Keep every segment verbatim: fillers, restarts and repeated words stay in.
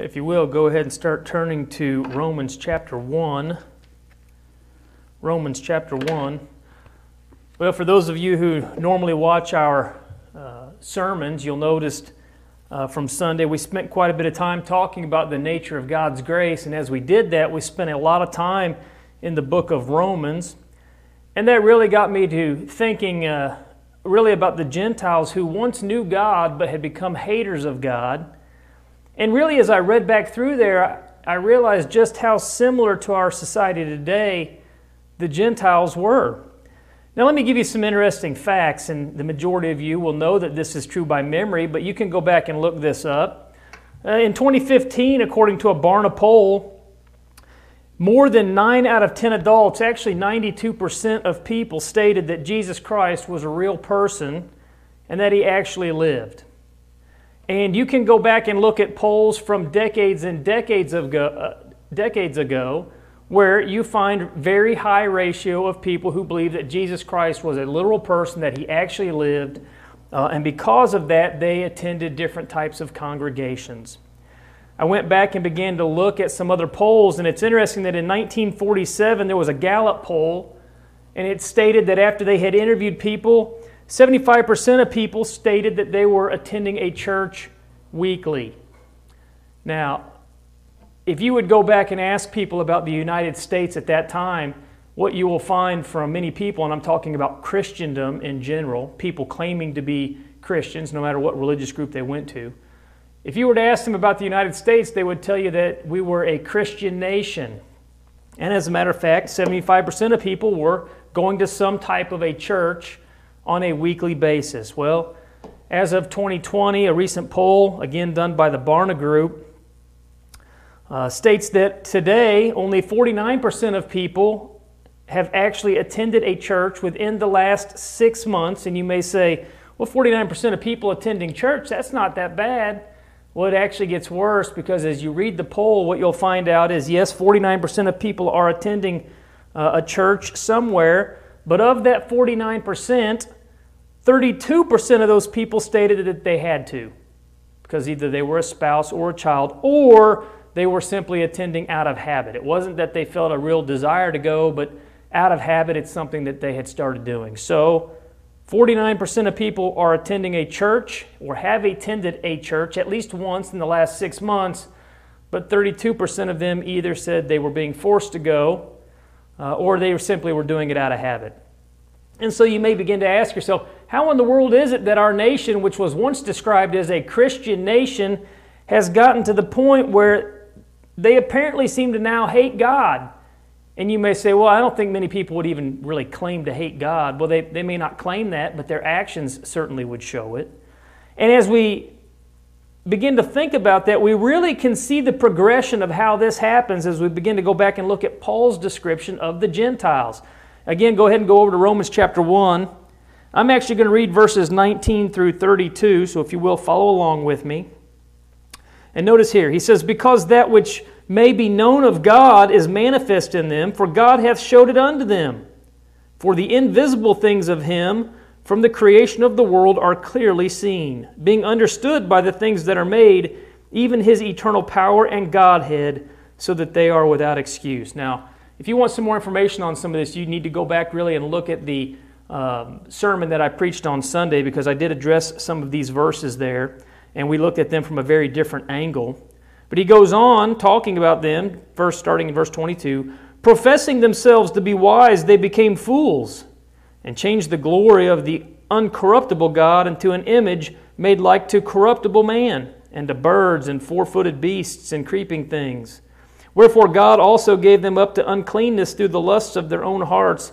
If you will, go ahead and start turning to Romans chapter one. Romans chapter one. Well, for those of you who normally watch our uh, sermons, you'll notice uh, from Sunday we spent quite a bit of time talking about the nature of God's grace, and as we did that, we spent a lot of time in the book of Romans, and that really got me to thinking uh, really about the Gentiles who once knew God but had become haters of God. And really, as I read back through there, I realized just how similar to our society today the Gentiles were. Now, let me give you some interesting facts, and the majority of you will know that this is true by memory, but you can go back and look this up. Uh, in twenty fifteen, according to a Barna poll, more than nine out of ten adults, actually ninety-two percent of people, stated that Jesus Christ was a real person and that He actually lived. And you can go back and look at polls from decades and decades ago, uh, decades ago where you find very high ratio of people who believe that Jesus Christ was a literal person, that He actually lived, uh, and because of that, they attended different types of congregations. I went back and began to look at some other polls, and it's interesting that in nineteen forty-seven there was a Gallup poll, and it stated that after they had interviewed people, seventy-five percent of people stated that they were attending a church weekly. Now, if you would go back and ask people about the United States at that time, what you will find from many people, and I'm talking about Christendom in general, people claiming to be Christians no matter what religious group they went to, if you were to ask them about the United States, they would tell you that we were a Christian nation. And as a matter of fact, seventy-five percent of people were going to some type of a church on a weekly basis. Well, as of twenty twenty, a recent poll, again done by the Barna Group, uh, states that today only forty-nine percent of people have actually attended a church within the last six months. And you may say, well, forty-nine percent of people attending church, that's not that bad. Well, it actually gets worse, because as you read the poll, what you'll find out is, yes, forty-nine percent of people are attending uh, a church somewhere, but of that forty-nine percent, thirty-two percent of those people stated that they had to, because either they were a spouse or a child, or they were simply attending out of habit. It wasn't that they felt a real desire to go, but out of habit, it's something that they had started doing. So forty-nine percent of people are attending a church or have attended a church at least once in the last six months, but thirty-two percent of them either said they were being forced to go, uh, or they simply were doing it out of habit. And so you may begin to ask yourself, how in the world is it that our nation, which was once described as a Christian nation, has gotten to the point where they apparently seem to now hate God? And you may say, well, I don't think many people would even really claim to hate God. Well, they, they may not claim that, but their actions certainly would show it. And as we begin to think about that, we really can see the progression of how this happens as we begin to go back and look at Paul's description of the Gentiles. Again, go ahead and go over to Romans chapter one. I'm actually going to read verses nineteen through thirty-two, so if you will, follow along with me. And notice here, he says, "Because that which may be known of God is manifest in them, for God hath showed it unto them. For the invisible things of Him from the creation of the world are clearly seen, being understood by the things that are made, even His eternal power and Godhead, so that they are without excuse." Now, if you want some more information on some of this, you need to go back really and look at the um, sermon that I preached on Sunday, because I did address some of these verses there, and we looked at them from a very different angle. But he goes on talking about them, first starting in verse twenty-two, "Professing themselves to be wise, they became fools, and changed the glory of the uncorruptible God into an image made like to corruptible man, and to birds and four-footed beasts and creeping things. Wherefore God also gave them up to uncleanness through the lusts of their own hearts,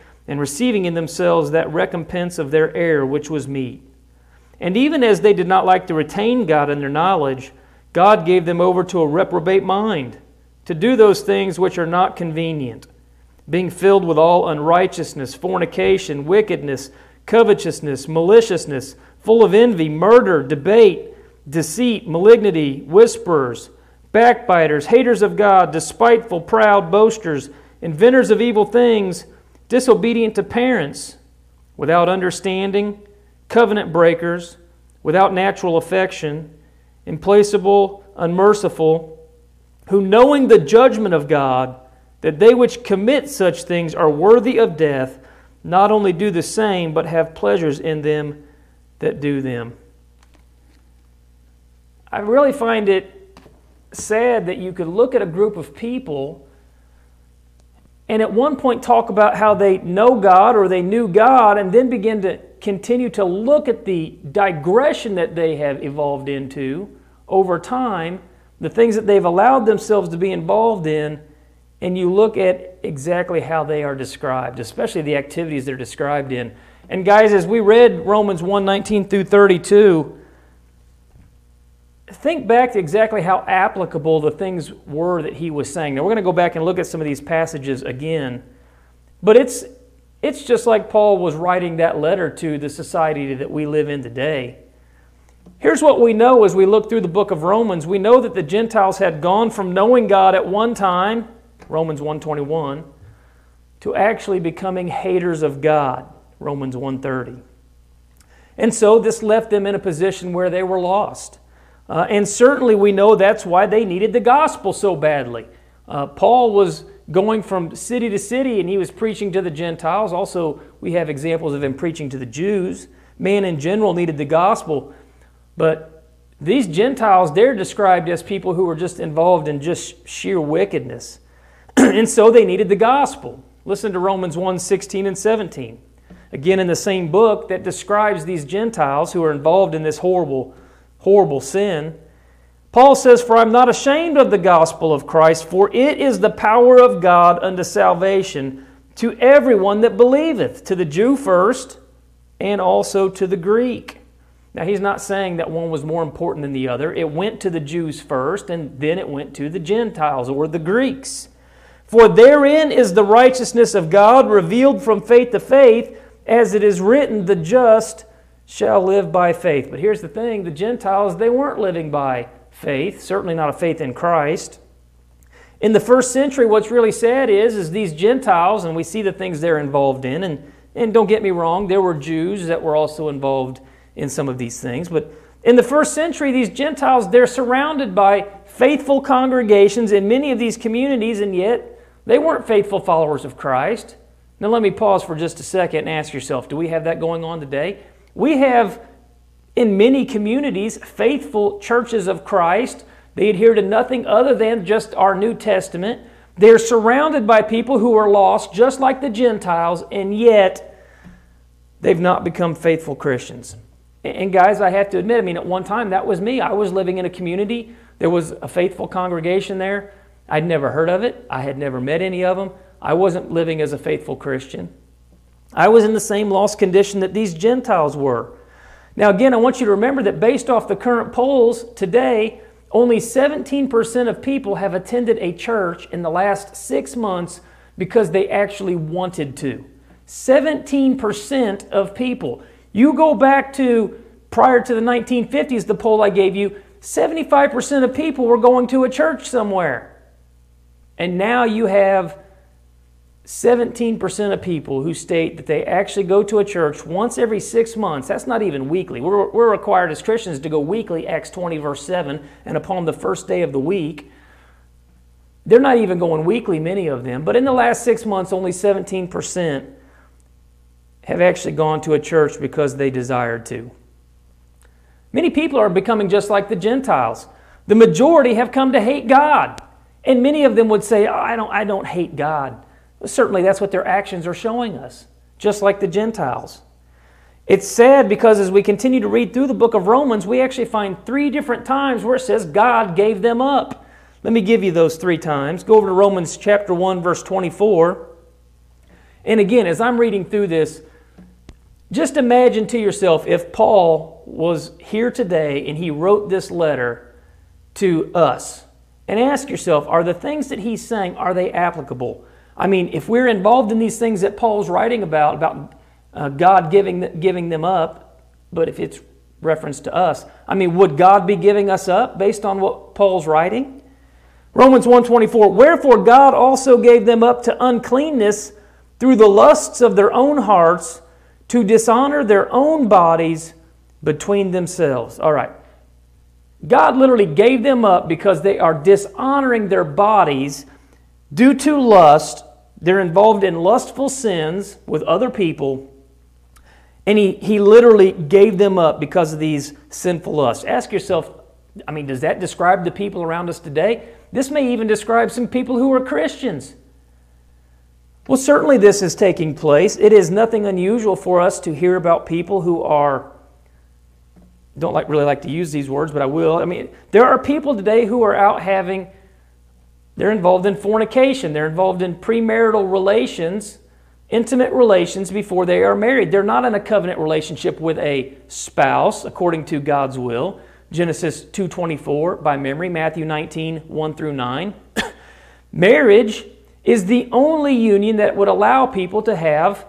and receiving in themselves that recompense of their error which was meet. And even as they did not like to retain God in their knowledge, God gave them over to a reprobate mind, to do those things which are not convenient, being filled with all unrighteousness, fornication, wickedness, covetousness, maliciousness, full of envy, murder, debate, deceit, malignity, whisperers, backbiters, haters of God, despiteful, proud, boasters, inventors of evil things, disobedient to parents, without understanding, covenant breakers, without natural affection, implacable, unmerciful, who knowing the judgment of God, that they which commit such things are worthy of death, not only do the same, but have pleasures in them that do them. I really find it sad that you could look at a group of people and at one point talk about how they know God or they knew God, and then begin to continue to look at the digression that they have evolved into over time, the things that they've allowed themselves to be involved in, and you look at exactly how they are described, especially the activities they're described in. And guys, as we read Romans one nineteen through thirty-two, think back to exactly how applicable the things were that he was saying. Now, we're going to go back and look at some of these passages again, but it's it's just like Paul was writing that letter to the society that we live in today. Here's what we know as we look through the book of Romans. We know that the Gentiles had gone from knowing God at one time, Romans one twenty-one, to actually becoming haters of God, Romans one thirty. And so this left them in a position where they were lost. Uh, and certainly we know that's why they needed the gospel so badly. Uh, Paul was going from city to city, and he was preaching to the Gentiles. Also, we have examples of him preaching to the Jews. Man in general needed the gospel. But these Gentiles, they're described as people who were just involved in just sheer wickedness. And so they needed the gospel. Listen to Romans one sixteen and seventeen. Again, in the same book that describes these Gentiles who are involved in this horrible, horrible sin, Paul says, "For I'm not ashamed of the gospel of Christ, for it is the power of God unto salvation to everyone that believeth, to the Jew first, and also to the Greek." Now, he's not saying that one was more important than the other. It went to the Jews first, and then it went to the Gentiles or the Greeks. "For therein is the righteousness of God revealed from faith to faith, as it is written, the just shall live by faith." But here's the thing, the Gentiles, they weren't living by faith, certainly not a faith in Christ. In the first century, what's really sad is, is these Gentiles, and we see the things they're involved in, and, and don't get me wrong, there were Jews that were also involved in some of these things, but in the first century, these Gentiles, they're surrounded by faithful congregations in many of these communities, and yet they weren't faithful followers of Christ. Now let me pause for just a second and ask yourself, do we have that going on today? We have, in many communities, faithful churches of Christ. They adhere to nothing other than just our New Testament. They're surrounded by people who are lost, just like the Gentiles, and yet they've not become faithful Christians. And guys, I have to admit, I mean, at one time, that was me. I was living in a community. There was a faithful congregation there. I'd never heard of it. I had never met any of them. I wasn't living as a faithful Christian. I was in the same lost condition that these Gentiles were. Now again, I want you to remember that based off the current polls today, only seventeen percent of people have attended a church in the last six months because they actually wanted to. seventeen percent of people. You go back to prior to the nineteen fifties, the poll I gave you, seventy-five percent of people were going to a church somewhere. And now you have seventeen percent of people who state that they actually go to a church once every six months. That's not even weekly. We're, we're required as Christians to go weekly, Acts twenty, verse seven, and upon the first day of the week. They're not even going weekly, many of them. But in the last six months, only seventeen percent have actually gone to a church because they desired to. Many people are becoming just like the Gentiles. The majority have come to hate God. And many of them would say, oh, I don't, I don't hate God. Well, certainly that's what their actions are showing us, just like the Gentiles. It's sad because as we continue to read through the book of Romans, we actually find three different times where it says God gave them up. Let me give you those three times. Go over to Romans chapter one, verse twenty-four. And again, as I'm reading through this, just imagine to yourself if Paul was here today and he wrote this letter to us. and ask yourself, are the things that he's saying, are they applicable? I mean, if we're involved in these things that Paul's writing about, about uh, God giving, giving them up, but if it's reference to us, I mean, would God be giving us up based on what Paul's writing? Romans one twenty-four, wherefore God also gave them up to uncleanness through the lusts of their own hearts, to dishonor their own bodies between themselves. All right. God literally gave them up because they are dishonoring their bodies due to lust. They're involved in lustful sins with other people. And he, he literally gave them up because of these sinful lusts. Ask yourself, I mean, does that describe the people around us today? This may even describe some people who are Christians. Well, certainly this is taking place. It is nothing unusual for us to hear about people who are, don't like really like to use these words, but I will. I mean, there are people today who are out having, they're involved in fornication. They're involved in premarital relations, intimate relations before they are married. They're not in a covenant relationship with a spouse, according to God's will. Genesis two twenty-four, by memory, Matthew nineteen, one through nine. Marriage is the only union that would allow people to have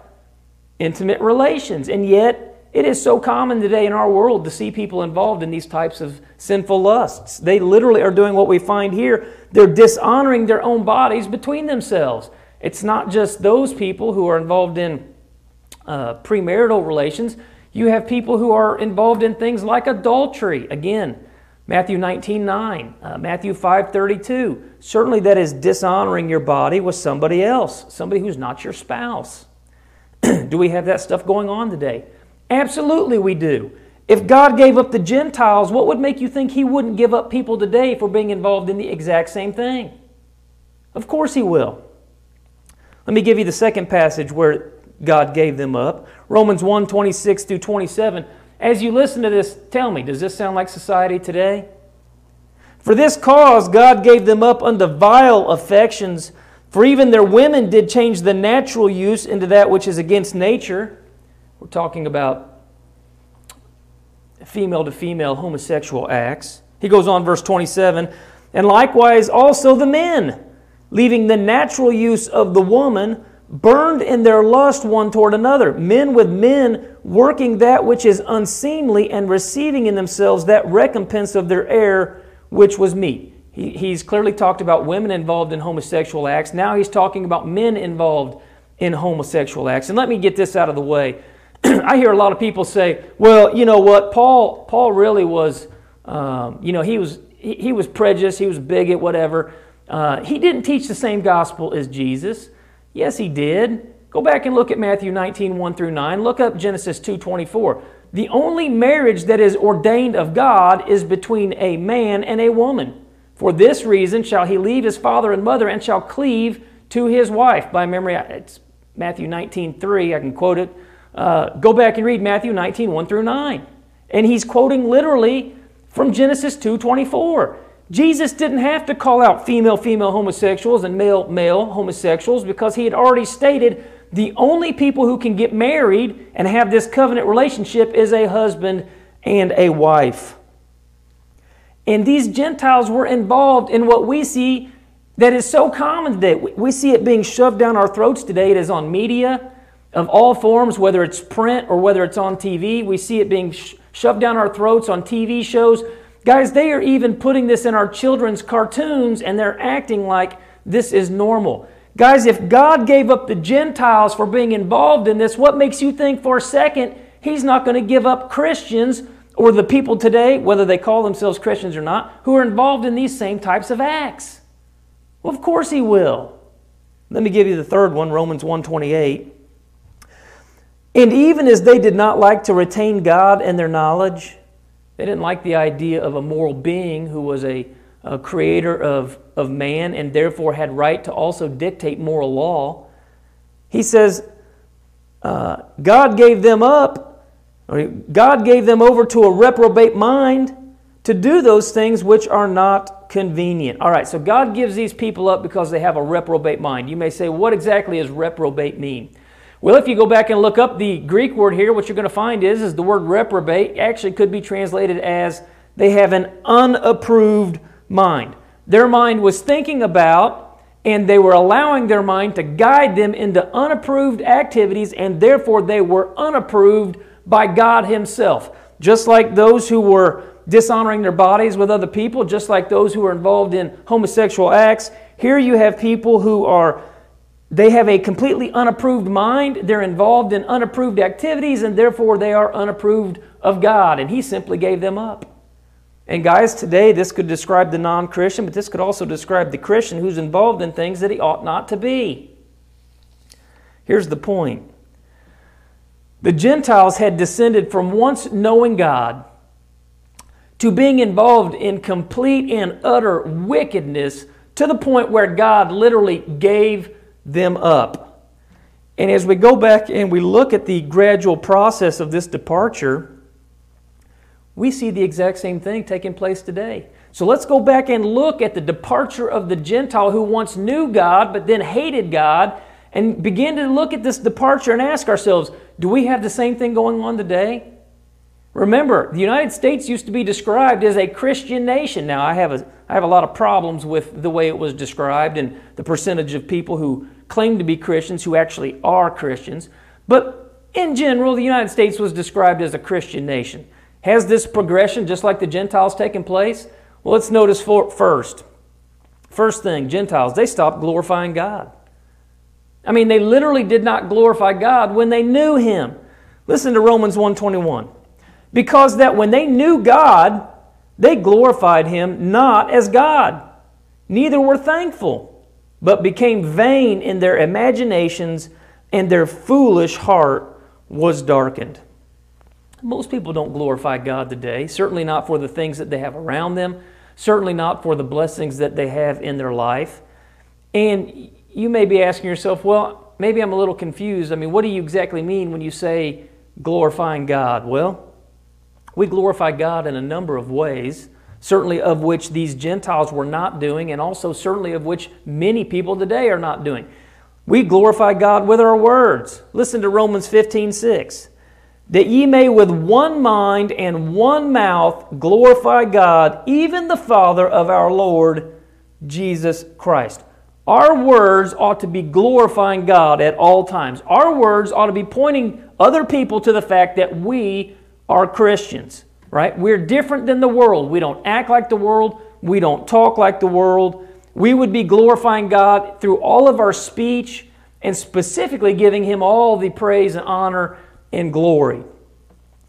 intimate relations. And yet, it is so common today in our world to see people involved in these types of sinful lusts. They literally are doing what we find here. They're dishonoring their own bodies between themselves. It's not just those people who are involved in uh, premarital relations. You have people who are involved in things like adultery. Again, Matthew nineteen nine, uh, Matthew five thirty-two. Certainly that is dishonoring your body with somebody else, somebody who's not your spouse. Do we have that stuff going on today? Absolutely we do. If God gave up the Gentiles, what would make you think He wouldn't give up people today for being involved in the exact same thing? Of course He will. Let me give you the second passage where God gave them up. Romans one, twenty-six through twenty-seven. As you listen to this, tell me, does this sound like society today? For this cause God gave them up unto vile affections, for even their women did change the natural use into that which is against nature. We're talking about female-to-female homosexual acts. He goes on, verse twenty-seven, and likewise also the men, leaving the natural use of the woman, burned in their lust one toward another, men with men, working that which is unseemly, and receiving in themselves that recompense of their error, which was meet. He, he's clearly talked about women involved in homosexual acts. Now he's talking about men involved in homosexual acts. And let me get this out of the way. I hear a lot of people say, well, you know what, Paul, Paul really was, um, you know, he was, he, he was prejudiced, he was a bigot, whatever. Uh, he didn't teach the same gospel as Jesus. Yes, he did. Go back and look at Matthew nineteen, one through nine. Look up Genesis two twenty-four. The only marriage that is ordained of God is between a man and a woman. For this reason shall he leave his father and mother and shall cleave to his wife. By memory, it's Matthew nineteen, three. I can quote it. Uh, go back and read Matthew nineteen, one through nine. And he's quoting literally from Genesis two twenty-four. Jesus didn't have to call out female-female homosexuals and male-male homosexuals because He had already stated the only people who can get married and have this covenant relationship is a husband and a wife. And these Gentiles were involved in what we see that is so common today. We see it being shoved down our throats today. It is on media of all forms, whether it's print or whether it's on T V. We see it being sh- shoved down our throats on T V shows. Guys, they are even putting this in our children's cartoons, and they're acting like this is normal. Guys, if God gave up the Gentiles for being involved in this, what makes you think for a second He's not going to give up Christians or the people today, whether they call themselves Christians or not, who are involved in these same types of acts? Well, of course He will. Let me give you the third one, Romans one twenty-eight. And even as they did not like to retain God in their knowledge, they didn't like the idea of a moral being who was a, a creator of, of man and therefore had right to also dictate moral law. He says, uh, God gave them up, or God gave them over to a reprobate mind to do those things which are not convenient. All right, so God gives these people up because they have a reprobate mind. You may say, what exactly does reprobate mean? Well, if you go back and look up the Greek word here, what you're going to find is, is the word reprobate actually could be translated as they have an unapproved mind. their mind was thinking about, and they were allowing their mind to guide them into unapproved activities, and therefore they were unapproved by God Himself. Just like those who were dishonoring their bodies with other people, just like those who are involved in homosexual acts, here you have people who are, they have a completely unapproved mind, they're involved in unapproved activities, and therefore they are unapproved of God, and He simply gave them up. And guys, today this could describe the non-Christian, but this could also describe the Christian who's involved in things that he ought not to be. Here's the point. The Gentiles had descended from once knowing God to being involved in complete and utter wickedness to the point where God literally gave them up. And as we go back and we look at the gradual process of this departure, we see the exact same thing taking place today. So let's go back and look at the departure of the Gentile who once knew God but then hated God, and begin to look at this departure and ask ourselves, do we have the same thing going on today? Remember, the United States used to be described as a Christian nation. Now, I have a, I have a lot of problems with the way it was described and the percentage of people who claim to be Christians who actually are Christians. But in general, the United States was described as a Christian nation. Has this progression, just like the Gentiles, taken place? Well, let's notice for, first. First thing, Gentiles, they stopped glorifying God. I mean, they literally did not glorify God when they knew Him. Listen to Romans one twenty-one. Because that when they knew God, they glorified Him not as God, neither were thankful, but became vain in their imaginations, and their foolish heart was darkened. Most people don't glorify God today, certainly not for the things that they have around them, certainly not for the blessings that they have in their life. And you may be asking yourself, well, maybe I'm a little confused. I mean, what do you exactly mean when you say glorifying God? Well, we glorify God in a number of ways, certainly of which these Gentiles were not doing, and also certainly of which many people today are not doing. We glorify God with our words. Listen to Romans fifteen six. That ye may with one mind and one mouth glorify God, even the Father of our Lord Jesus Christ. Our words ought to be glorifying God at all times. Our words ought to be pointing other people to the fact that we are Christians, right? We're different than the world. We don't act like the world. We don't talk like the world. We would be glorifying God through all of our speech and specifically giving Him all the praise and honor and glory.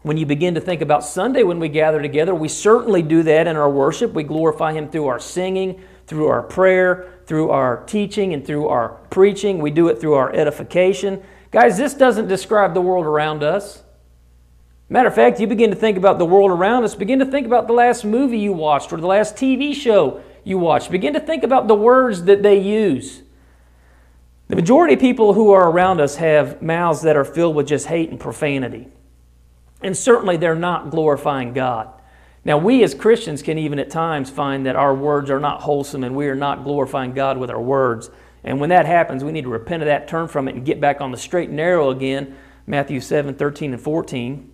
When you begin to think about Sunday when we gather together, we certainly do that in our worship. We glorify Him through our singing, through our prayer, through our teaching, and through our preaching. We do it through our edification. Guys, this doesn't describe the world around us. Matter of fact, you begin to think about the world around us, begin to think about the last movie you watched or the last T V show you watched. Begin to think about the words that they use. The majority of people who are around us have mouths that are filled with just hate and profanity. And certainly they're not glorifying God. Now, we as Christians can even at times find that our words are not wholesome and we are not glorifying God with our words. And when that happens, we need to repent of that, turn from it, and get back on the straight and narrow again, Matthew seven thirteen and fourteen.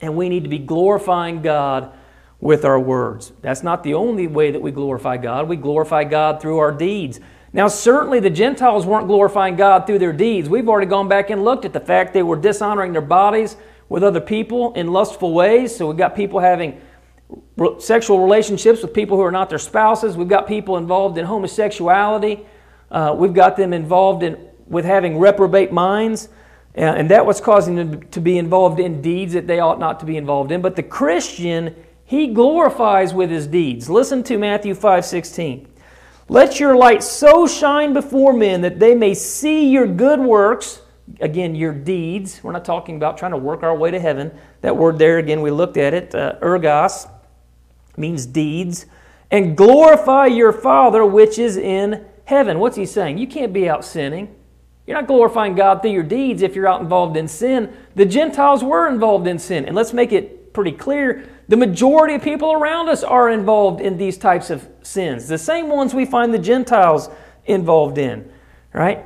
And we need to be glorifying God with our words. That's not the only way that we glorify God. We glorify God through our deeds. Now, certainly the Gentiles weren't glorifying God through their deeds. We've already gone back and looked at the fact they were dishonoring their bodies with other people in lustful ways. So we've got people having sexual relationships with people who are not their spouses. We've got people involved in homosexuality. Uh, we've got them involved in with having reprobate minds, and, and that was causing them to be involved in deeds that they ought not to be involved in. But the Christian, he glorifies with his deeds. Listen to Matthew five sixteen. Let your light so shine before men that they may see your good works. Again, your deeds. We're not talking about trying to work our way to heaven. That word there, again, we looked at it. Uh, ergos means deeds. And glorify your Father which is in heaven. What's he saying? You can't be out sinning. You're not glorifying God through your deeds if you're out involved in sin. The Gentiles were involved in sin. And let's make it pretty clear, the majority of people around us are involved in these types of sins. The same ones we find the Gentiles involved in, right?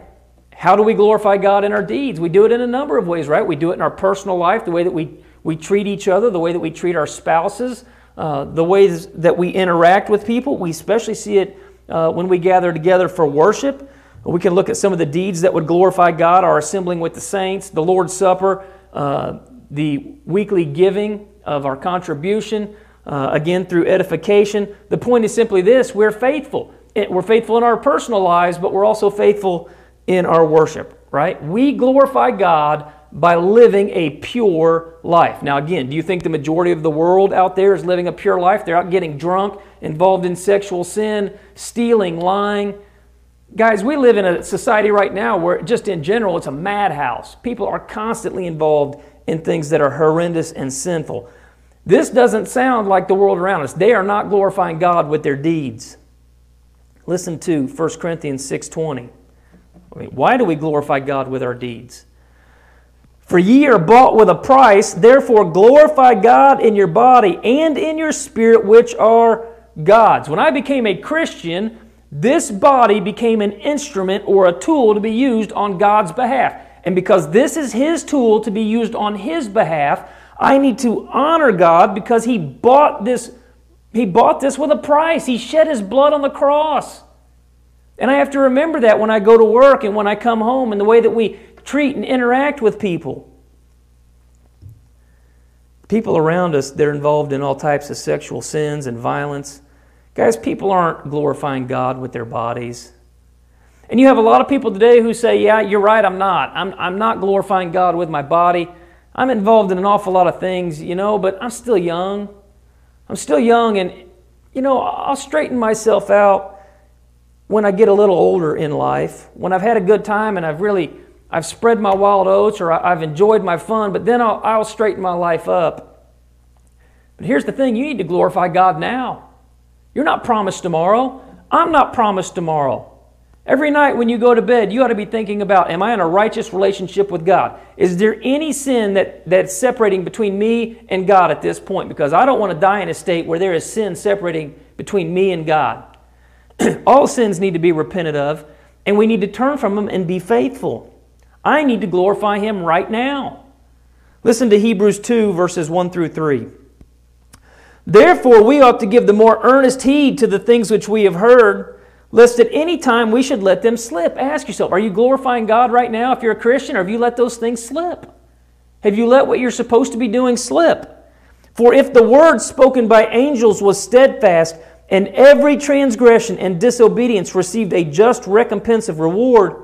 How do we glorify God in our deeds? We do it in a number of ways, right? We do it in our personal life, the way that we, we treat each other, the way that we treat our spouses, Uh, the ways that we interact with people, we especially see it uh, when we gather together for worship. We can look at some of the deeds that would glorify God, our assembling with the saints, the Lord's Supper, uh, the weekly giving of our contribution, uh, again through edification. The point is simply this: we're faithful. We're faithful in our personal lives, but we're also faithful in our worship, right? We glorify God by living a pure life. Now again, do you think the majority of the world out there is living a pure life? They're out getting drunk, involved in sexual sin, stealing, lying. Guys, we live in a society right now where just in general, it's a madhouse. People are constantly involved in things that are horrendous and sinful. This doesn't sound like the world around us. They are not glorifying God with their deeds. Listen to First Corinthians six twenty. I mean, why do we glorify God with our deeds? For ye are bought with a price, therefore glorify God in your body and in your spirit, which are God's. When I became a Christian, this body became an instrument or a tool to be used on God's behalf. And because this is His tool to be used on His behalf, I need to honor God because He bought this, He bought this with a price. He shed His blood on the cross. And I have to remember that when I go to work and when I come home and the way that we treat and interact with people. People around us, they're involved in all types of sexual sins and violence. Guys, people aren't glorifying God with their bodies. And you have a lot of people today who say, yeah, you're right, I'm not. I'm, I'm not glorifying God with my body. I'm involved in an awful lot of things, you know, but I'm still young. I'm still young and, you know, I'll straighten myself out when I get a little older in life, when I've had a good time and I've really... I've spread my wild oats or I've enjoyed my fun, but then I'll, I'll straighten my life up. But here's the thing, you need to glorify God now. You're not promised tomorrow. I'm not promised tomorrow. Every night when you go to bed, you ought to be thinking about, am I in a righteous relationship with God? Is there any sin that, that's separating between me and God at this point? Because I don't want to die in a state where there is sin separating between me and God. All sins need to be repented of, and we need to turn from them and be faithful. I need to glorify Him right now. Listen to Hebrews two, verses one through three. Therefore we ought to give the more earnest heed to the things which we have heard, lest at any time we should let them slip. Ask yourself, are you glorifying God right now if you're a Christian, or have you let those things slip? Have you let what you're supposed to be doing slip? For if the word spoken by angels was steadfast, and every transgression and disobedience received a just recompense of reward,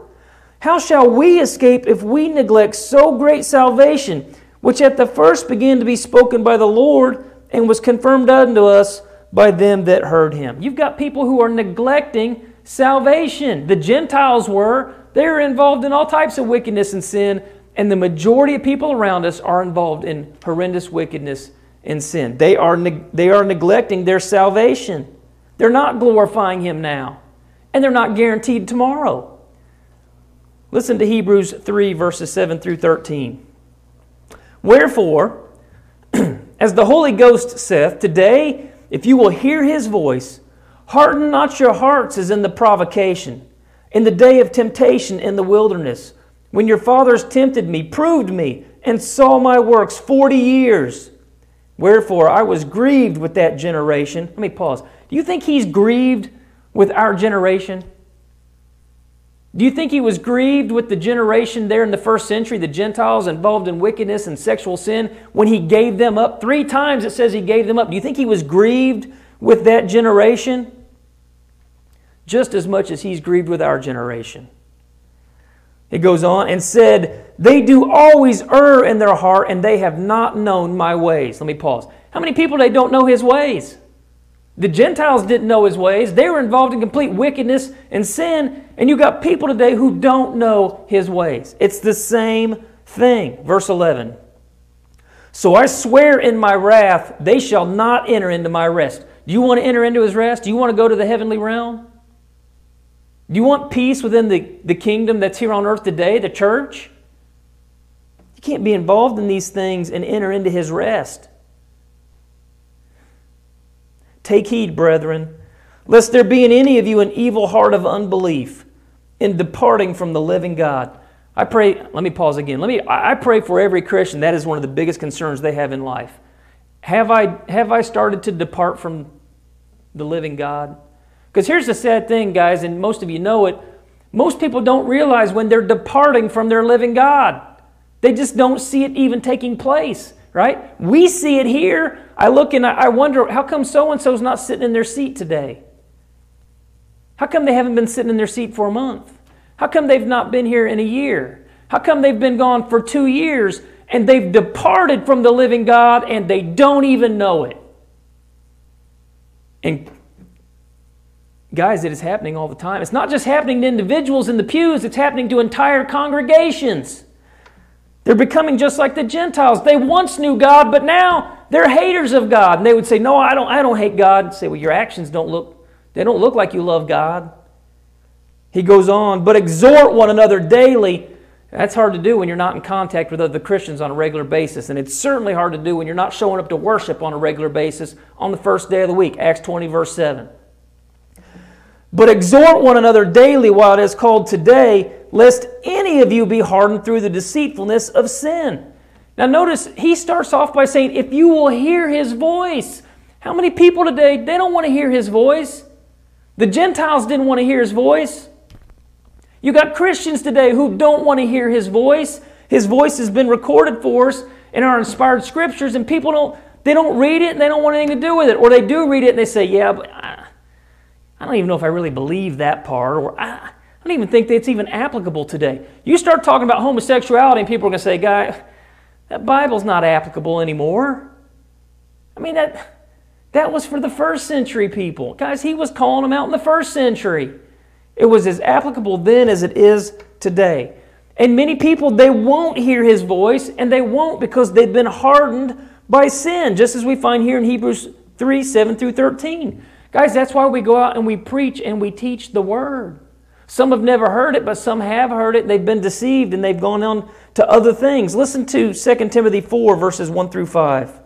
how shall we escape if we neglect so great salvation, which at the first began to be spoken by the Lord and was confirmed unto us by them that heard Him? You've got people who are neglecting salvation. The Gentiles were. They were involved in all types of wickedness and sin, and the majority of people around us are involved in horrendous wickedness and sin. They are, neg- they are neglecting their salvation. They're not glorifying Him now, and they're not guaranteed tomorrow. Listen to Hebrews three, verses seven through thirteen. Wherefore, as the Holy Ghost saith, today, if you will hear His voice, harden not your hearts as in the provocation, in the day of temptation in the wilderness, when your fathers tempted me, proved me, and saw my works forty years. Wherefore, I was grieved with that generation. Let me pause. Do you think He's grieved with our generation? Do you think He was grieved with the generation there in the first century, the Gentiles involved in wickedness and sexual sin, when He gave them up? Three times it says He gave them up. Do you think He was grieved with that generation? Just as much as He's grieved with our generation. It goes on and said, they do always err in their heart, and they have not known my ways. Let me pause. How many people today don't know His ways? The Gentiles didn't know His ways. They were involved in complete wickedness and sin. And you got people today who don't know His ways. It's the same thing. Verse eleven. So I swear in my wrath, they shall not enter into my rest. Do you want to enter into His rest? Do you want to go to the heavenly realm? Do you want peace within the, the kingdom that's here on earth today, the church? You can't be involved in these things and enter into His rest. Take heed, brethren, lest there be in any of you an evil heart of unbelief in departing from the living God. I pray, let me pause again. Let me. I pray for every Christian. That is one of the biggest concerns they have in life. Have I, have I started to depart from the living God? Because here's the sad thing, guys, and most of you know it. Most people don't realize when they're departing from their living God. They just don't see it even taking place, right? We see it here. I look and I wonder, how come so-and-so's not sitting in their seat today? How come they haven't been sitting in their seat for a month? How come they've not been here in a year? How come they've been gone for two years and they've departed from the living God and they don't even know it? And guys, it is happening all the time. It's not just happening to individuals in the pews. It's happening to entire congregations. They're becoming just like the Gentiles. They once knew God, but now they're haters of God. And they would say, no, I don't, I don't hate God. I'd say, well, your actions don't look, they don't look like you love God. He goes on, but exhort one another daily. That's hard to do when you're not in contact with other Christians on a regular basis. And it's certainly hard to do when you're not showing up to worship on a regular basis on the first day of the week. Acts twenty, verse seven. But exhort one another daily while it is called today, lest any of you be hardened through the deceitfulness of sin. Now notice, he starts off by saying, if you will hear his voice. How many people today, they don't want to hear his voice? The Gentiles didn't want to hear his voice. You got Christians today who don't want to hear his voice. His voice has been recorded for us in our inspired scriptures, and people don't, they don't read it and they don't want anything to do with it. Or they do read it and they say, yeah, but I, I don't even know if I really believe that part, or I, I don't even think that it's even applicable today. You start talking about homosexuality and people are going to say, guy, that Bible's not applicable anymore. I mean, that, that was for the first century people. Guys, he was calling them out in the first century. It was as applicable then as it is today. And many people, they won't hear his voice, and they won't because they've been hardened by sin, just as we find here in Hebrews three, seven through thirteen. Guys, that's why we go out and we preach and we teach the Word. Some have never heard it, but some have heard it. They've been deceived and they've gone on to other things. Listen to Second Timothy four, verses one through five.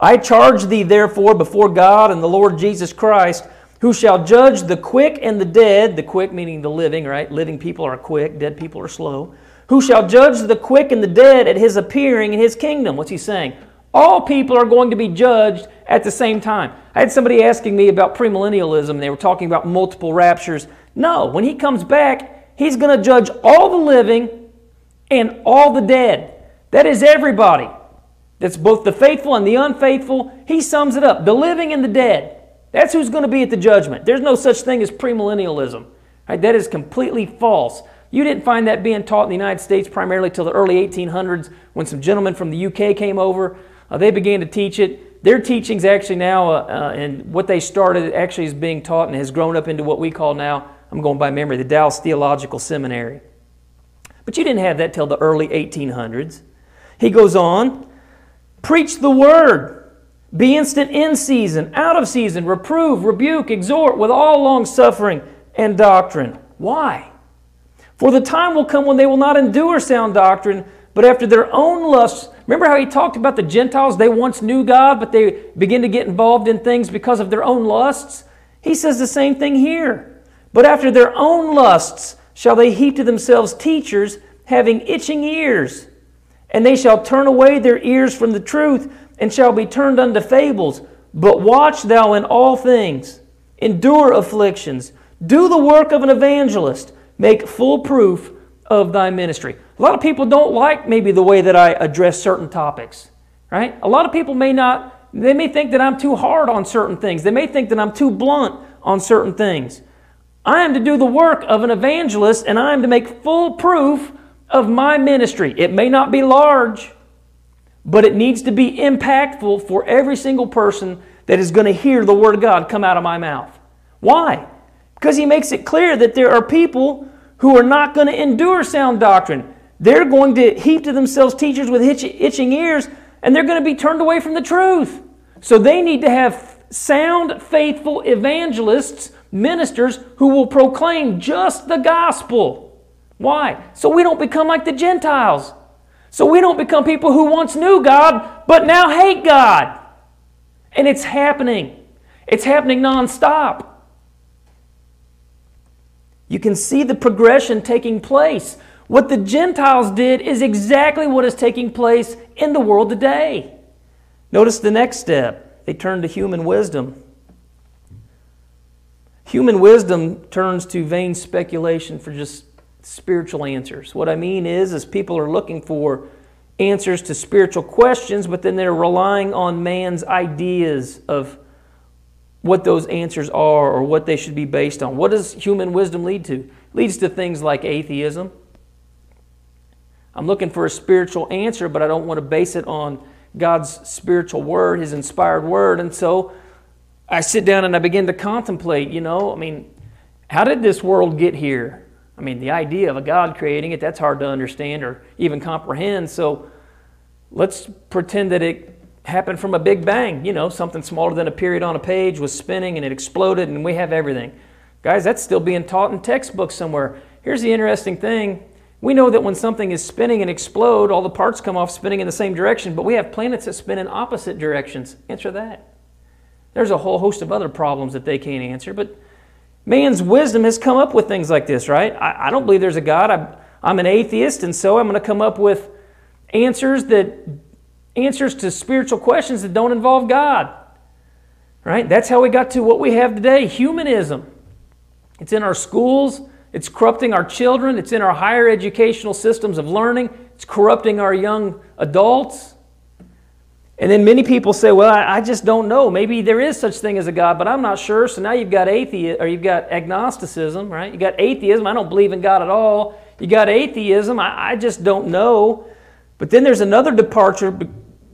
I charge thee therefore before God and the Lord Jesus Christ, who shall judge the quick and the dead, the quick meaning the living, right? Living people are quick, dead people are slow. Who shall judge the quick and the dead at his appearing in his kingdom. What's he saying? All people are going to be judged at the same time. I had somebody asking me about premillennialism, and they were talking about multiple raptures. No, when he comes back, he's going to judge all the living and all the dead. That is everybody. That's both the faithful and the unfaithful. He sums it up, the living and the dead. That's who's going to be at the judgment. There's no such thing as premillennialism. Right? That is completely false. You didn't find that being taught in the United States primarily till the early eighteen hundreds when some gentlemen from the U K came over. Uh, they began to teach it. Their teachings actually now, uh, uh, and what they started actually is being taught and has grown up into what we call now, I'm going by memory, the Dallas Theological Seminary. But you didn't have that till the early eighteen hundreds. He goes on, preach the word, be instant in season, out of season, reprove, rebuke, exhort with all long suffering and doctrine. Why? For the time will come when they will not endure sound doctrine, but after their own lusts. Remember how he talked about the Gentiles? They once knew God, but they begin to get involved in things because of their own lusts. He says the same thing here. But after their own lusts shall they heap to themselves teachers having itching ears, and they shall turn away their ears from the truth and shall be turned unto fables. But watch thou in all things, endure afflictions, do the work of an evangelist, make full proof of thy ministry. A lot of people don't like maybe the way that I address certain topics, right? A lot of people may not, they may think that I'm too hard on certain things. They may think that I'm too blunt on certain things. I am to do the work of an evangelist, and I am to make full proof of my ministry. It may not be large, but it needs to be impactful for every single person that is going to hear the Word of God come out of my mouth. Why? Because he makes it clear that there are people who are not going to endure sound doctrine. They're going to heap to themselves teachers with itching ears, and they're going to be turned away from the truth. So they need to have sound, faithful evangelists, ministers, who will proclaim just the gospel. Why? So we don't become like the Gentiles. So we don't become people who once knew God, but now hate God. And it's happening. It's happening nonstop. You can see the progression taking place. What the Gentiles did is exactly what is taking place in the world today. Notice the next step. They turn to human wisdom. Human wisdom turns to vain speculation for just spiritual answers. What I mean is, is people are looking for answers to spiritual questions, but then they're relying on man's ideas of what those answers are or what they should be based on. What does human wisdom lead to? It leads to things like atheism. I'm looking for a spiritual answer, but I don't want to base it on God's spiritual word, His inspired word. And so I sit down and I begin to contemplate, you know, I mean, how did this world get here? I mean, the idea of a God creating it, that's hard to understand or even comprehend. So let's pretend that it happened from a big bang. You know, something smaller than a period on a page was spinning and it exploded and we have everything. Guys, that's still being taught in textbooks somewhere. Here's the interesting thing. We know that when something is spinning and explode, all the parts come off spinning in the same direction, but we have planets that spin in opposite directions. Answer that. There's a whole host of other problems that they can't answer, but man's wisdom has come up with things like this, right? I, I don't believe there's a God. I, I'm an atheist, and so I'm going to come up with answers that answers to spiritual questions that don't involve God, right? That's how we got to what we have today, humanism. It's in our schools. It's corrupting our children. It's in our higher educational systems of learning. It's corrupting our young adults. And then many people say, well, I, I just don't know. Maybe there is such thing as a God, but I'm not sure. So now you've got atheism, or you've got agnosticism, right? You've got atheism. I don't believe in God at all. You got atheism. I, I just don't know. But then there's another departure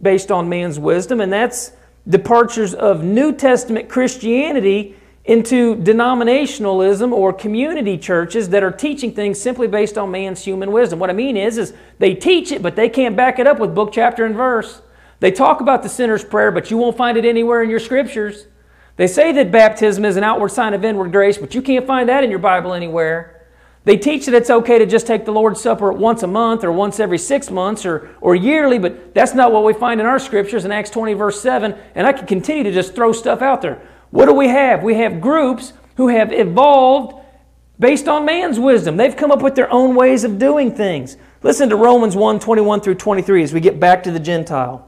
based on man's wisdom, and that's departures of New Testament Christianity into denominationalism or community churches that are teaching things simply based on man's human wisdom. What I mean is, is they teach it, but they can't back it up with book, chapter, and verse. They talk about the sinner's prayer, but you won't find it anywhere in your scriptures. They say that baptism is an outward sign of inward grace, but you can't find that in your Bible anywhere. They teach that it's okay to just take the Lord's Supper once a month or once every six months or, or yearly, but that's not what we find in our scriptures in Acts twenty, verse seven, and I can continue to just throw stuff out there. What do we have? We have groups who have evolved based on man's wisdom. They've come up with their own ways of doing things. Listen to Romans one, twenty-one through twenty-three as we get back to the Gentile.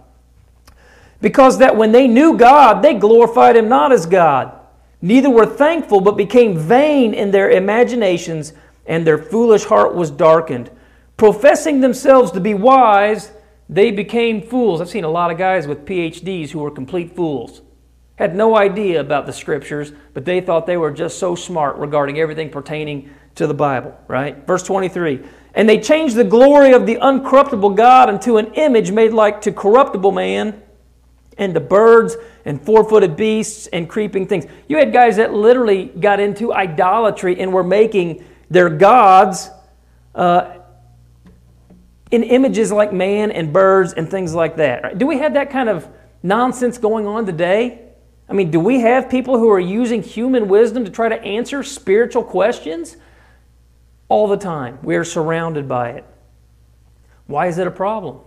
Because that when they knew God, they glorified Him not as God. Neither were thankful, but became vain in their imaginations, and their foolish heart was darkened. Professing themselves to be wise, they became fools. I've seen a lot of guys with P H Ds who were complete fools. Had no idea about the scriptures, but they thought they were just so smart regarding everything pertaining to the Bible, right? Verse twenty-three, and they changed the glory of the uncorruptible God into an image made like to corruptible man and to birds and four-footed beasts and creeping things. You had guys that literally got into idolatry and were making their gods uh, in images like man and birds and things like that. Right? Do we have that kind of nonsense going on today? I mean, do we have people who are using human wisdom to try to answer spiritual questions? All the time. We are surrounded by it. Why is it a problem?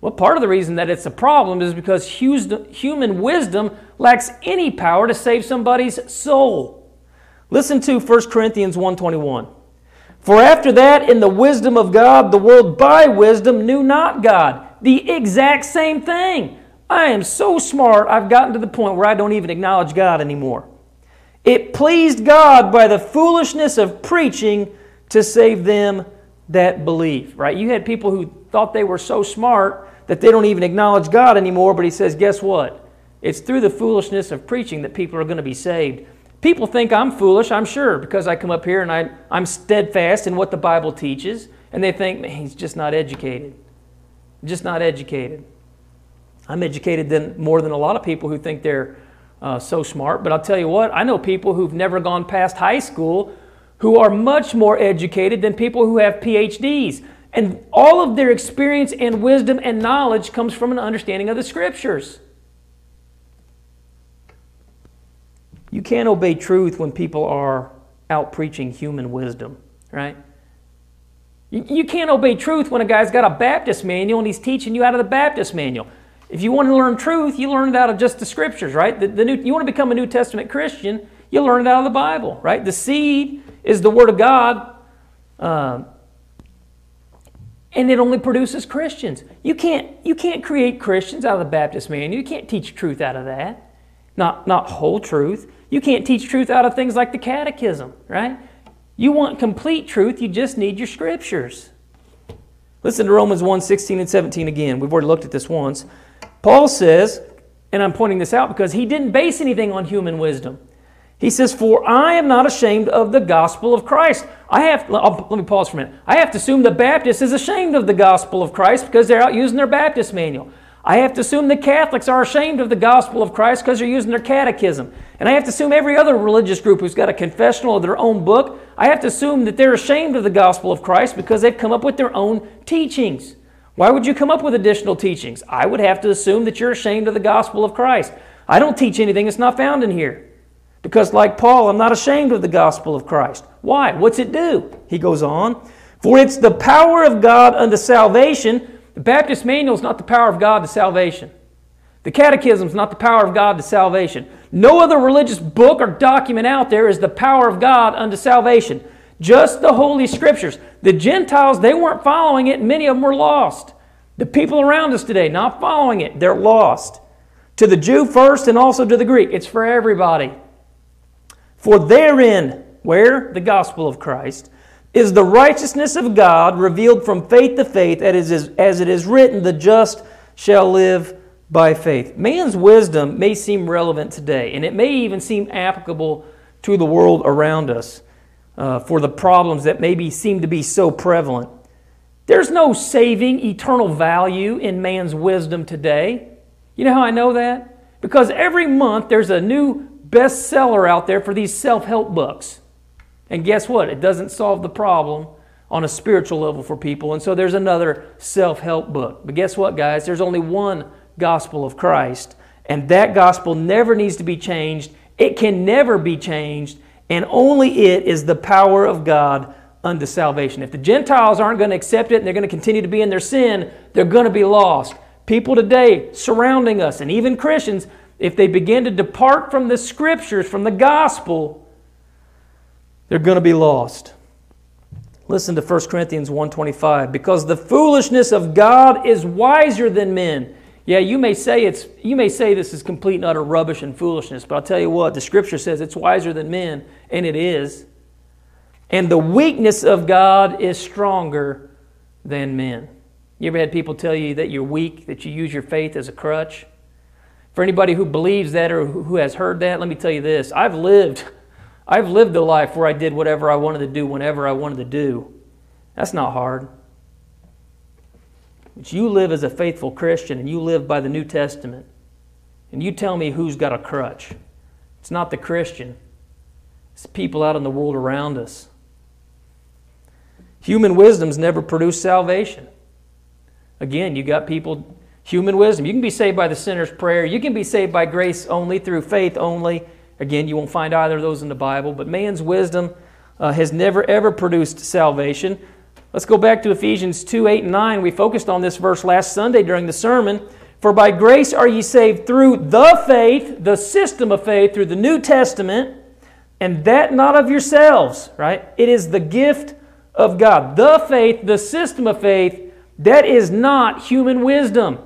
Well, part of the reason that it's a problem is because human wisdom lacks any power to save somebody's soul. Listen to First Corinthians one twenty-one. For after that, in the wisdom of God, the world by wisdom knew not God. The exact same thing. I am so smart, I've gotten to the point where I don't even acknowledge God anymore. It pleased God by the foolishness of preaching to save them that believe. Right? You had people who thought they were so smart that they don't even acknowledge God anymore, but he says, guess what? It's through the foolishness of preaching that people are going to be saved. People think I'm foolish, I'm sure, because I come up here and I, I'm steadfast in what the Bible teaches, and they think, man, he's just not educated. Just not educated. I'm educated than, more than a lot of people who think they're uh, so smart. But I'll tell you what, I know people who've never gone past high school who are much more educated than people who have P H Ds. And all of their experience and wisdom and knowledge comes from an understanding of the Scriptures. You can't obey truth when people are out preaching human wisdom, right? You, you can't obey truth when a guy's got a Baptist manual and he's teaching you out of the Baptist manual. If you want to learn truth, you learn it out of just the Scriptures, right? The, the new, you want to become a New Testament Christian, you learn it out of the Bible, right? The seed is the Word of God. Uh, and it only produces Christians. You can't, you can't create Christians out of the Baptist manual. You can't teach truth out of that, not, not whole truth. You can't teach truth out of things like the catechism, right? You want complete truth, you just need your scriptures. Listen to Romans one, sixteen and seventeen again. We've already looked at this once. Paul says, and I'm pointing this out because he didn't base anything on human wisdom. He says, for I am not ashamed of the gospel of Christ. I have, I'll, let me pause for a minute. I have to assume the Baptist is ashamed of the gospel of Christ because they're out using their Baptist manual. I have to assume the Catholics are ashamed of the gospel of Christ because they're using their catechism. And I have to assume every other religious group who's got a confessional of their own book, I have to assume that they're ashamed of the gospel of Christ because they've come up with their own teachings. Why would you come up with additional teachings? I would have to assume that you're ashamed of the gospel of Christ. I don't teach anything that's not found in here. Because like Paul, I'm not ashamed of the gospel of Christ. Why? What's it do? He goes on. For it's the power of God unto salvation. The Baptist manual is not the power of God to salvation. The catechism is not the power of God to salvation. No other religious book or document out there is the power of God unto salvation. Just the Holy Scriptures. The Gentiles, they weren't following it, and many of them were lost. The people around us today, not following it, they're lost. To the Jew first and also to the Greek. It's for everybody. For therein, where? The gospel of Christ, is the righteousness of God revealed from faith to faith, as it is written, the just shall live by faith. Man's wisdom may seem relevant today, and it may even seem applicable to the world around us uh, for the problems that maybe seem to be so prevalent. There's no saving eternal value in man's wisdom today. You know how I know that? Because every month there's a new bestseller out there for these self-help books. And guess what? It doesn't solve the problem on a spiritual level for people. And so there's another self-help book. But guess what, guys? There's only one gospel of Christ. And that gospel never needs to be changed. It can never be changed. And only it is the power of God unto salvation. If the Gentiles aren't going to accept it and they're going to continue to be in their sin, they're going to be lost. People today surrounding us, and even Christians, if they begin to depart from the Scriptures, from the gospel, they're going to be lost. Listen to First Corinthians one twenty-five. Because the foolishness of God is wiser than men. Yeah, you may say it's you may say this is complete and utter rubbish and foolishness, but I'll tell you what, the Scripture says it's wiser than men, and it is. And the weakness of God is stronger than men. You ever had people tell you that you're weak, that you use your faith as a crutch? For anybody who believes that or who has heard that, let me tell you this. I've lived... I've lived a life where I did whatever I wanted to do whenever I wanted to do. That's not hard. But you live as a faithful Christian and you live by the New Testament. And you tell me who's got a crutch. It's not the Christian. It's the people out in the world around us. Human wisdom's never produced salvation. Again, you got people, human wisdom. You can be saved by the sinner's prayer. You can be saved by grace only, through faith only. Again, you won't find either of those in the Bible, but man's wisdom uh, has never, ever produced salvation. Let's go back to Ephesians two, eight, and nine. We focused on this verse last Sunday during the sermon. For by grace are ye saved through the faith, the system of faith, through the New Testament, and that not of yourselves, right? It is the gift of God. The faith, the system of faith, that is not human wisdom.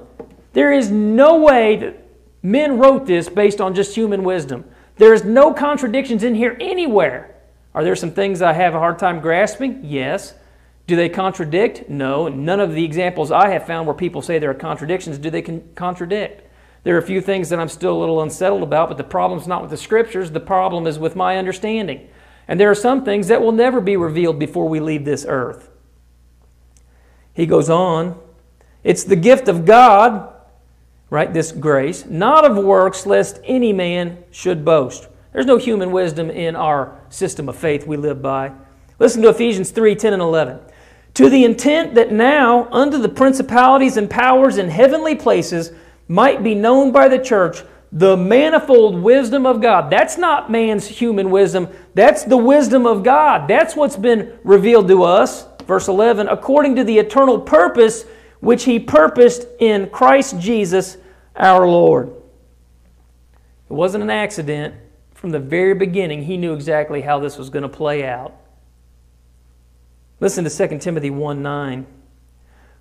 There is no way that men wrote this based on just human wisdom. There is no contradictions in here anywhere. Are there some things I have a hard time grasping? Yes. Do they contradict? No. None of the examples I have found where people say there are contradictions, do they con- contradict? There are a few things that I'm still a little unsettled about, but the problem's not with the Scriptures. The problem is with my understanding. And there are some things that will never be revealed before we leave this earth. He goes on. It's the gift of God, right, this grace, not of works, lest any man should boast. There's no human wisdom in our system of faith we live by. Listen to Ephesians three, ten and eleven. To the intent that now unto the principalities and powers in heavenly places might be known by the church the manifold wisdom of God. That's not man's human wisdom. That's the wisdom of God. That's what's been revealed to us. Verse eleven, according to the eternal purpose which He purposed in Christ Jesus our Lord. It wasn't an accident. From the very beginning, He knew exactly how this was going to play out. Listen to Second Timothy one nine.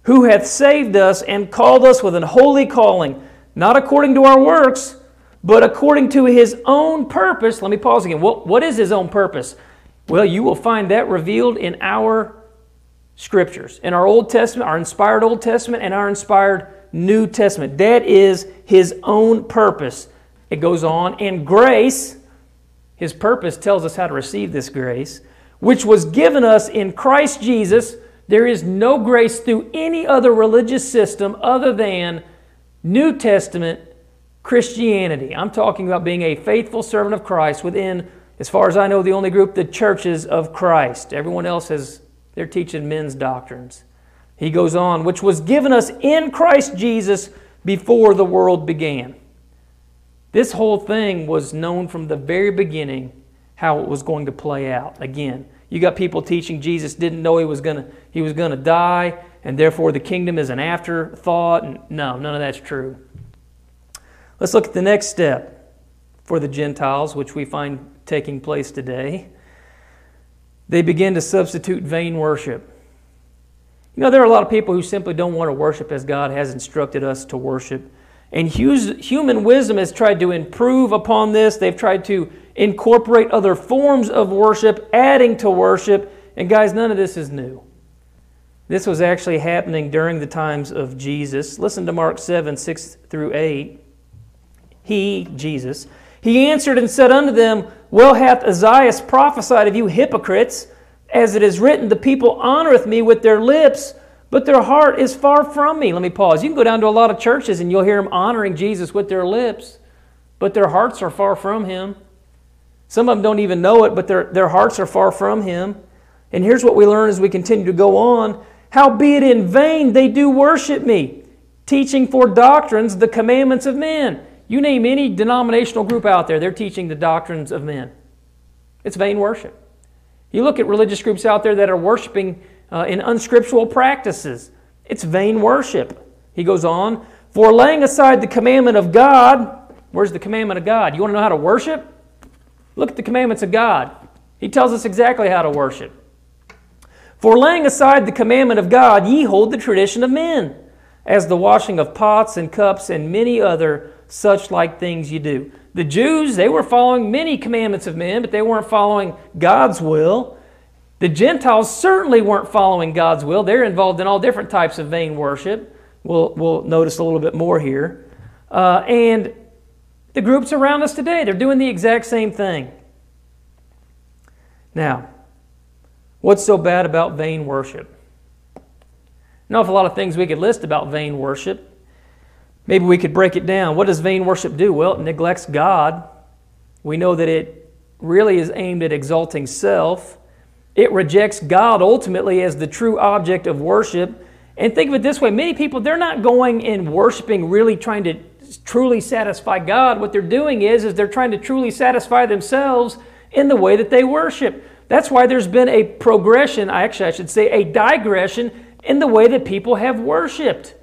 who hath saved us and called us with an holy calling, not according to our works, but according to his own purpose. Let me pause again. What, what is his own purpose? Well, you will find that revealed in our scriptures, in our Old Testament, our inspired Old Testament, and our inspired New Testament. That is his own purpose. It goes on. And grace, his purpose tells us how to receive this grace, which was given us in Christ Jesus. There is no grace through any other religious system other than New Testament Christianity. I'm talking about being a faithful servant of Christ within, as far as I know, the only group, the churches of Christ. Everyone else has, they're teaching men's doctrines. He goes on, which was given us in Christ Jesus before the world began. This whole thing was known from the very beginning how it was going to play out. Again, you got people teaching Jesus didn't know he was gonna he was gonna die, and therefore the kingdom is an afterthought. And no, none of that's true. Let's look at the next step for the Gentiles, which we find taking place today. They begin to substitute vain worship. You know, there are a lot of people who simply don't want to worship as God has instructed us to worship. And human wisdom has tried to improve upon this. They've tried to incorporate other forms of worship, adding to worship. And guys, none of this is new. This was actually happening during the times of Jesus. Listen to Mark seven, six through eight. He, Jesus, he answered and said unto them, Well hath Isaiah prophesied of you hypocrites, as it is written, The people honoreth me with their lips, but their heart is far from me. Let me pause. You can go down to a lot of churches and you'll hear them honoring Jesus with their lips, but their hearts are far from Him. Some of them don't even know it, but their, their hearts are far from Him. And here's what we learn as we continue to go on. Howbeit in vain they do worship me, teaching for doctrines the commandments of men. You name any denominational group out there, they're teaching the doctrines of men. It's vain worship. You look at religious groups out there that are worshiping Uh, in unscriptural practices. It's vain worship. He goes on, for laying aside the commandment of God. Where's the commandment of God? You want to know how to worship? Look at the commandments of God. He tells us exactly how to worship. For laying aside the commandment of God, ye hold the tradition of men, as the washing of pots and cups and many other such like things you do. The Jews, they were following many commandments of men, but they weren't following God's will. The Gentiles certainly weren't following God's will. They're involved in all different types of vain worship. We'll, we'll notice a little bit more here. Uh, and the groups around us today, they're doing the exact same thing. Now, what's so bad about vain worship? I know if a lot of things we could list about vain worship. Maybe we could break it down. What does vain worship do? Well, it neglects God. We know that it really is aimed at exalting self. It rejects God ultimately as the true object of worship. And think of it this way. Many people, they're not going and worshiping really trying to truly satisfy God. What they're doing is, is they're trying to truly satisfy themselves in the way that they worship. That's why there's been a progression, actually I should say a digression in the way that people have worshiped.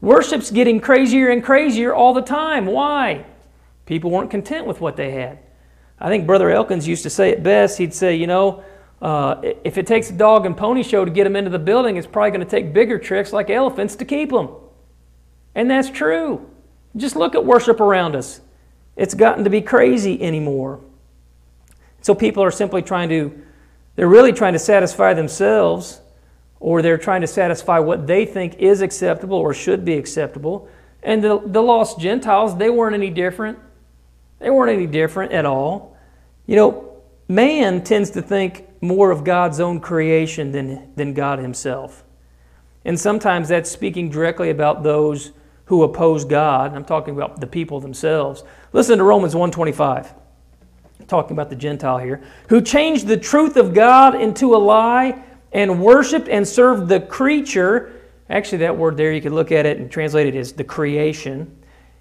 Worship's getting crazier and crazier all the time. Why? People weren't content with what they had. I think Brother Elkins used to say it best. He'd say, you know, Uh, if it takes a dog and pony show to get them into the building, it's probably going to take bigger tricks like elephants to keep them. And that's true. Just look at worship around us. It's gotten to be crazy anymore. So people are simply trying to, they're really trying to satisfy themselves, or they're trying to satisfy what they think is acceptable or should be acceptable. And the, the lost Gentiles, they weren't any different. They weren't any different at all. You know, man tends to think more of God's own creation than, than God Himself. And sometimes that's speaking directly about those who oppose God. I'm talking about the people themselves. Listen to Romans one twenty-five. I'm talking about the Gentile here. Who changed the truth of God into a lie and worshiped and served the creature. Actually, that word there, you could look at it and translate it as the creation.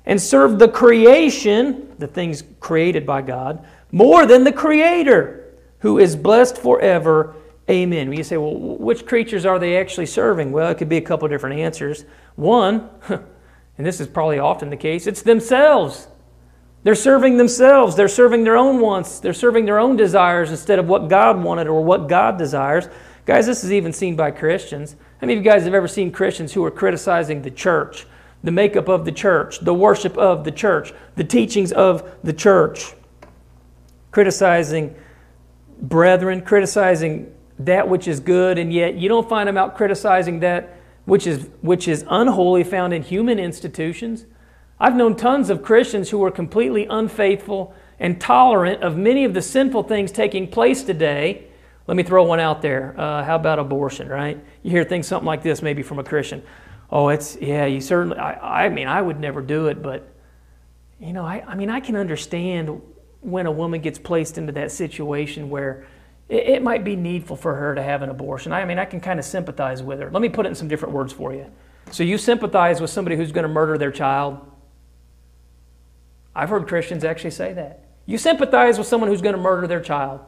And served the creation, the things created by God, more than the Creator, who is blessed forever. Amen. When you say, well, which creatures are they actually serving? Well, it could be a couple of different answers. One, and this is probably often the case, it's themselves. They're serving themselves. They're serving their own wants. They're serving their own desires instead of what God wanted or what God desires. Guys, this is even seen by Christians. How many of you guys have ever seen Christians who are criticizing the church, the makeup of the church, the worship of the church, the teachings of the church? Criticizing brethren, criticizing that which is good, and yet you don't find them out criticizing that which is, which is unholy found in human institutions. I've known tons of Christians who were completely unfaithful and tolerant of many of the sinful things taking place today. Let me throw one out there. Uh, how about abortion, right? You hear things, something like this, maybe from a Christian. Oh, it's, yeah, you certainly, I, I mean, I would never do it, but, you know, I, I mean, I can understand when a woman gets placed into that situation where it, it might be needful for her to have an abortion. I mean, I can kind of sympathize with her. Let me put it in some different words for you. So you sympathize with somebody who's going to murder their child. I've heard Christians actually say that. You sympathize with someone who's going to murder their child.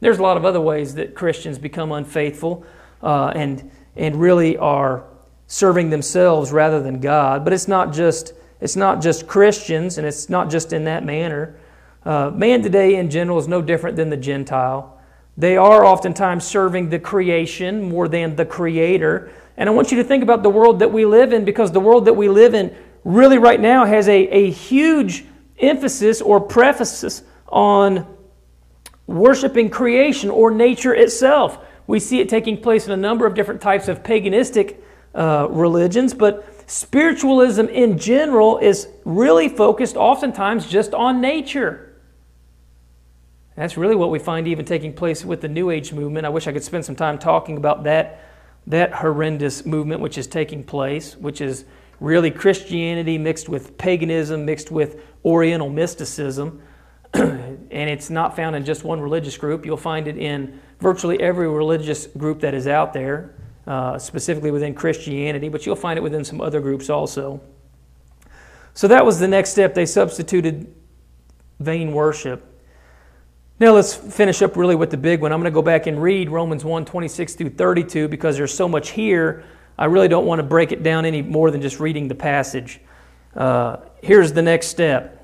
There's a lot of other ways that Christians become unfaithful uh, and, and really are serving themselves rather than God. But it's not just, it's not just Christians, and it's not just in that manner. Uh, man today in general is no different than the Gentile. They are oftentimes serving the creation more than the Creator. And I want you to think about the world that we live in, because the world that we live in really right now has a, a huge emphasis or preface on worshiping creation or nature itself. We see it taking place in a number of different types of paganistic uh, religions, but spiritualism in general is really focused oftentimes just on nature. That's really what we find even taking place with the New Age movement. I wish I could spend some time talking about that, that horrendous movement which is taking place, which is really Christianity mixed with paganism, mixed with Oriental mysticism. And it's not found in just one religious group. You'll find it in virtually every religious group that is out there, uh, specifically within Christianity, but you'll find it within some other groups also. So that was the next step. They substituted vain worship. Now let's finish up really with the big one. I'm going to go back and read Romans one, twenty-six through thirty-two, because there's so much here. I really don't want to break it down any more than just reading the passage. Uh, here's the next step.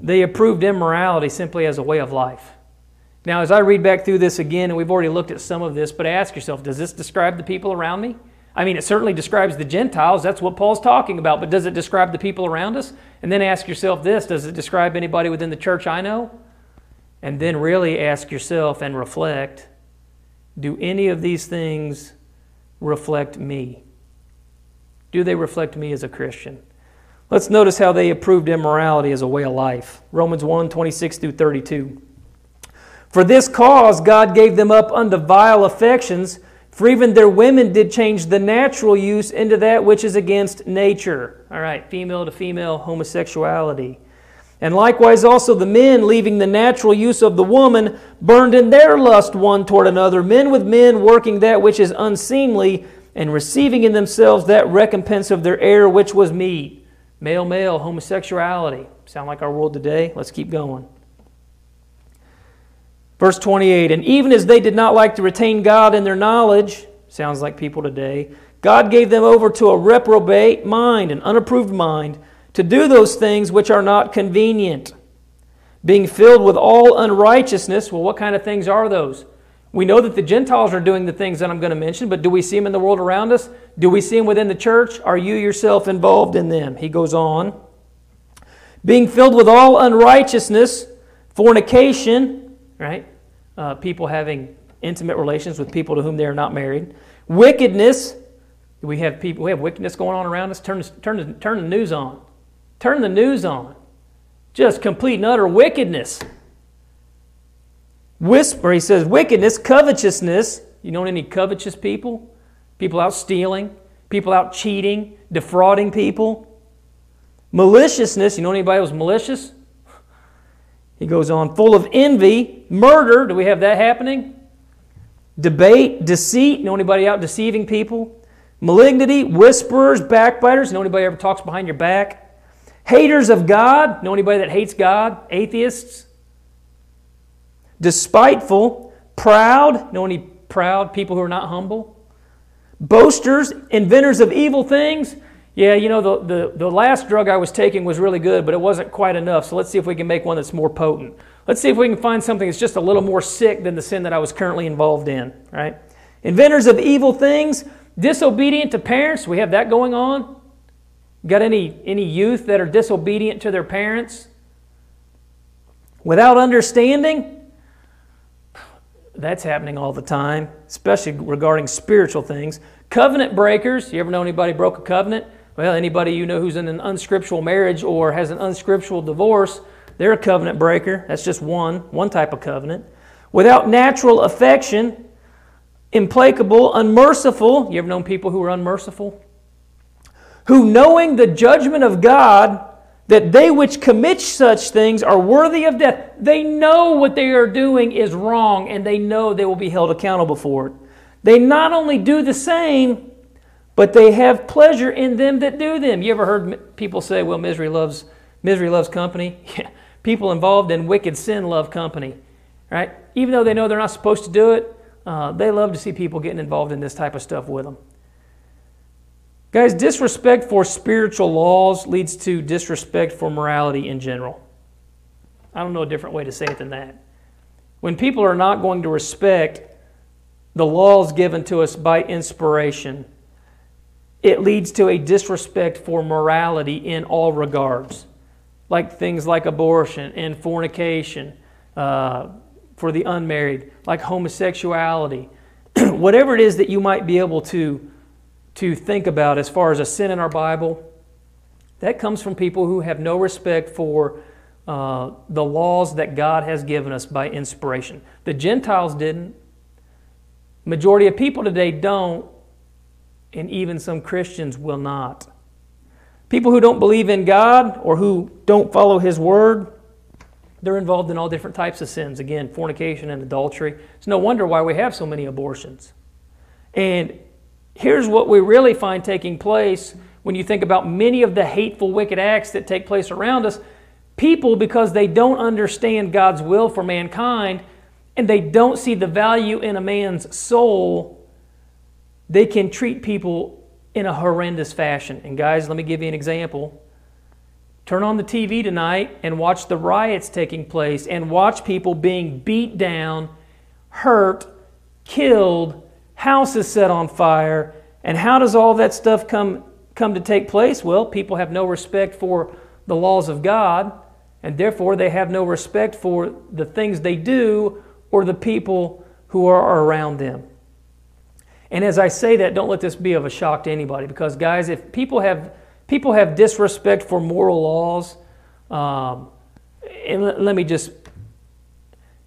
They approved immorality simply as a way of life. Now, as I read back through this again, and we've already looked at some of this, but ask yourself, does this describe the people around me? I mean, it certainly describes the Gentiles. That's what Paul's talking about. But does it describe the people around us? And then ask yourself this, does it describe anybody within the church I know? And then really ask yourself and reflect, do any of these things reflect me? Do they reflect me as a Christian? Let's notice how they approved immorality as a way of life. Romans one, twenty-six through thirty-two. For this cause God gave them up unto vile affections, for even their women did change the natural use into that which is against nature. All right, female to female homosexuality. And likewise also the men, leaving the natural use of the woman, burned in their lust one toward another, men with men working that which is unseemly, and receiving in themselves that recompense of their error which was meet. Male, male, homosexuality. Sound like our world today? Let's keep going. Verse twenty-eight, and even as they did not like to retain God in their knowledge, sounds like people today, God gave them over to a reprobate mind, an unapproved mind, to do those things which are not convenient, being filled with all unrighteousness. Well, what kind of things are those? We know that the Gentiles are doing the things that I'm going to mention, but do we see them in the world around us? Do we see them within the church? Are you yourself involved in them? He goes on. Being filled with all unrighteousness, fornication, right? Uh, people having intimate relations with people to whom they are not married. Wickedness. We have people. We have wickedness going on around us. Turn, turn, turn the news on. Turn the news on. Just complete and utter wickedness. Whisper, he says, wickedness, covetousness. You know any covetous people? People out stealing, people out cheating, defrauding people. Maliciousness, you know anybody who's malicious? He goes on, full of envy, murder, do we have that happening? Debate, deceit, you know anybody out deceiving people? Malignity, whisperers, backbiters, you know anybody ever talks behind your back? Haters of God, you know anybody that hates God? Atheists? Despiteful, proud, know any proud people who are not humble? Boasters, inventors of evil things. Yeah, you know, the, the, the last drug I was taking was really good, but it wasn't quite enough, so let's see if we can make one that's more potent. Let's see if we can find something that's just a little more sick than the sin that I was currently involved in, right? Inventors of evil things, disobedient to parents. We have that going on. Got any, any youth that are disobedient to their parents? Without understanding. That's happening all the time, especially regarding spiritual things. Covenant breakers. You ever know anybody broke a covenant? Well, anybody you know who's in an unscriptural marriage or has an unscriptural divorce, they're a covenant breaker. That's just one, one type of covenant. Without natural affection, implacable, unmerciful. You ever known people who are unmerciful? Who, knowing the judgment of God, that they which commit such things are worthy of death. They know what they are doing is wrong, and they know they will be held accountable for it. They not only do the same, but they have pleasure in them that do them. You ever heard people say, well, misery loves misery loves company? Yeah. People involved in wicked sin love company, right? Even though they know they're not supposed to do it, uh, they love to see people getting involved in this type of stuff with them. Guys, disrespect for spiritual laws leads to disrespect for morality in general. I don't know a different way to say it than that. When people are not going to respect the laws given to us by inspiration, it leads to a disrespect for morality in all regards, like things like abortion and fornication uh, for the unmarried, like homosexuality, whatever it is that you might be able to to think about as far as a sin in our Bible, that comes from people who have no respect for uh, the laws that God has given us by inspiration. The Gentiles didn't. Majority of people today don't, and even some Christians will not. People who don't believe in God or who don't follow His Word, they're involved in all different types of sins. Again, fornication and adultery. It's no wonder why we have so many abortions. And here's what we really find taking place when you think about many of the hateful, wicked acts that take place around us. People, because they don't understand God's will for mankind and they don't see the value in a man's soul, they can treat people in a horrendous fashion. And guys, let me give you an example. Turn on the T V tonight and watch the riots taking place and watch people being beat down, hurt, killed, houses set on fire. And how does all that stuff come, come to take place? Well, people have no respect for the laws of God, and therefore they have no respect for the things they do or the people who are around them. And as I say that, don't let this be of a shock to anybody, because guys, if people have, people have disrespect for moral laws, um, and let, let me just,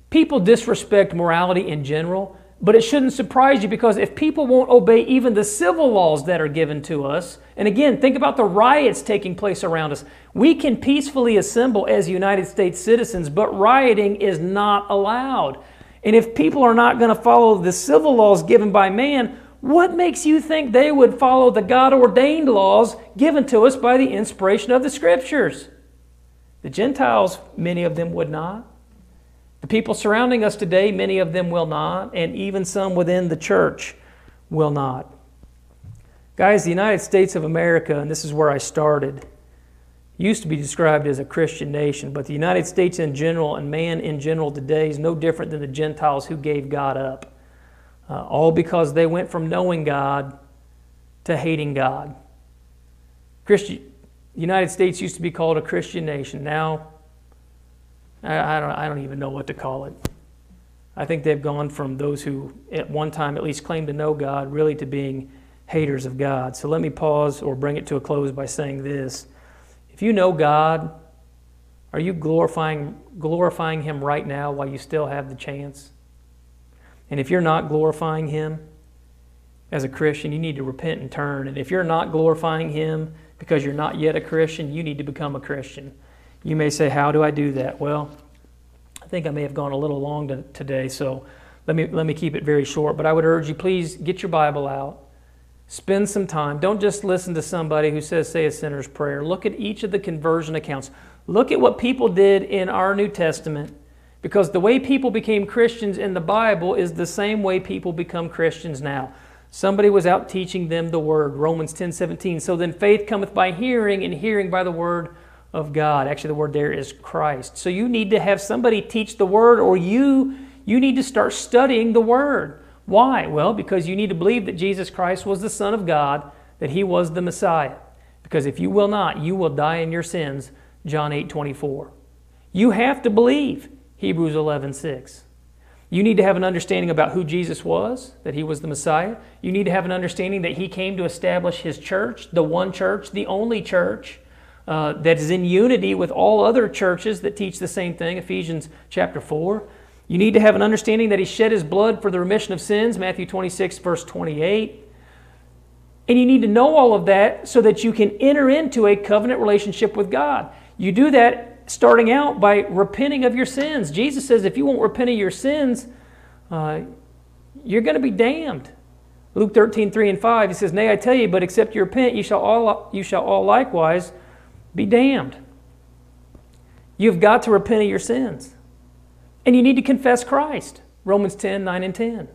people disrespect morality in general. But it shouldn't surprise you, because if people won't obey even the civil laws that are given to us, and again, think about the riots taking place around us. We can peacefully assemble as United States citizens, but rioting is not allowed. And if people are not going to follow the civil laws given by man, what makes you think they would follow the God-ordained laws given to us by the inspiration of the Scriptures? The Gentiles, many of them would not. The people surrounding us today, many of them will not, and even some within the church will not. Guys, the United States of America, and this is where I started, used to be described as a Christian nation, but the United States in general and man in general today is no different than the Gentiles who gave God up, uh, all because they went from knowing God to hating God. Christian, the United States used to be called a Christian nation. Now, I don't, I don't even know what to call it. I think they've gone from those who at one time at least claimed to know God really to being haters of God. So let me pause or bring it to a close by saying this. If you know God, are you glorifying, glorifying Him right now while you still have the chance? And if you're not glorifying Him as a Christian, you need to repent and turn. And if you're not glorifying Him because you're not yet a Christian, you need to become a Christian. You may say, how do I do that? Well, I think I may have gone a little long to, today, so let me, let me keep it very short. But I would urge you, please get your Bible out. Spend some time. Don't just listen to somebody who says, say a sinner's prayer. Look at each of the conversion accounts. Look at what people did in our New Testament, because the way people became Christians in the Bible is the same way people become Christians now. Somebody was out teaching them the Word, Romans ten seventeen. So then faith cometh by hearing, and hearing by the Word of God. Actually, the word there is Christ. So you need to have somebody teach the Word, or you, you need to start studying the Word. Why? Well, because you need to believe that Jesus Christ was the Son of God, that He was the Messiah. Because if you will not, you will die in your sins, John eight twenty-four. You have to believe, Hebrews eleven six. You need to have an understanding about who Jesus was, that He was the Messiah. You need to have an understanding that He came to establish His church, the one church, the only church, uh, that is in unity with all other churches that teach the same thing, Ephesians chapter four. You need to have an understanding that He shed His blood for the remission of sins, Matthew twenty-six, verse twenty-eight. And you need to know all of that so that you can enter into a covenant relationship with God. You do that starting out by repenting of your sins. Jesus says if you won't repent of your sins, uh, you're going to be damned. Luke thirteen, three and five, He says, "Nay, I tell you, but except you repent, you shall all, you shall all likewise be damned." You've got to repent of your sins. And you need to confess Christ, Romans ten, nine and ten.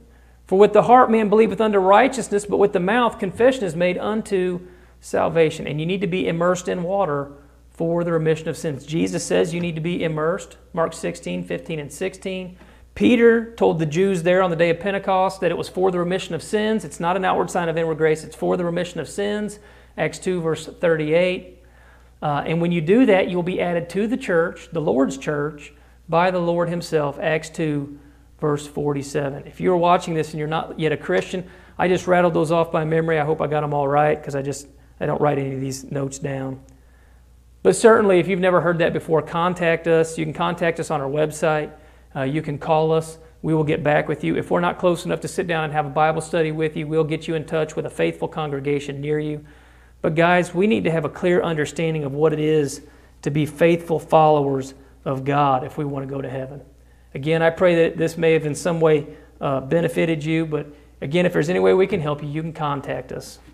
"For with the heart man believeth unto righteousness, but with the mouth confession is made unto salvation." And you need to be immersed in water for the remission of sins. Jesus says you need to be immersed, Mark sixteen, fifteen and sixteen. Peter told the Jews there on the day of Pentecost that it was for the remission of sins. It's not an outward sign of inward grace. It's for the remission of sins, Acts two, verse thirty-eight. Uh, and when you do that, you'll be added to the church, the Lord's church, by the Lord Himself, Acts two, verse forty-seven. If you're watching this and you're not yet a Christian, I just rattled those off by memory. I hope I got them all right, because I just I don't write any of these notes down. But certainly, if you've never heard that before, contact us. You can contact us on our website. Uh, you can call us. We will get back with you. If we're not close enough to sit down and have a Bible study with you, we'll get you in touch with a faithful congregation near you. But guys, we need to have a clear understanding of what it is to be faithful followers of God if we want to go to heaven. Again, I pray that this may have in some way uh, benefited you, but again, if there's any way we can help you, you can contact us.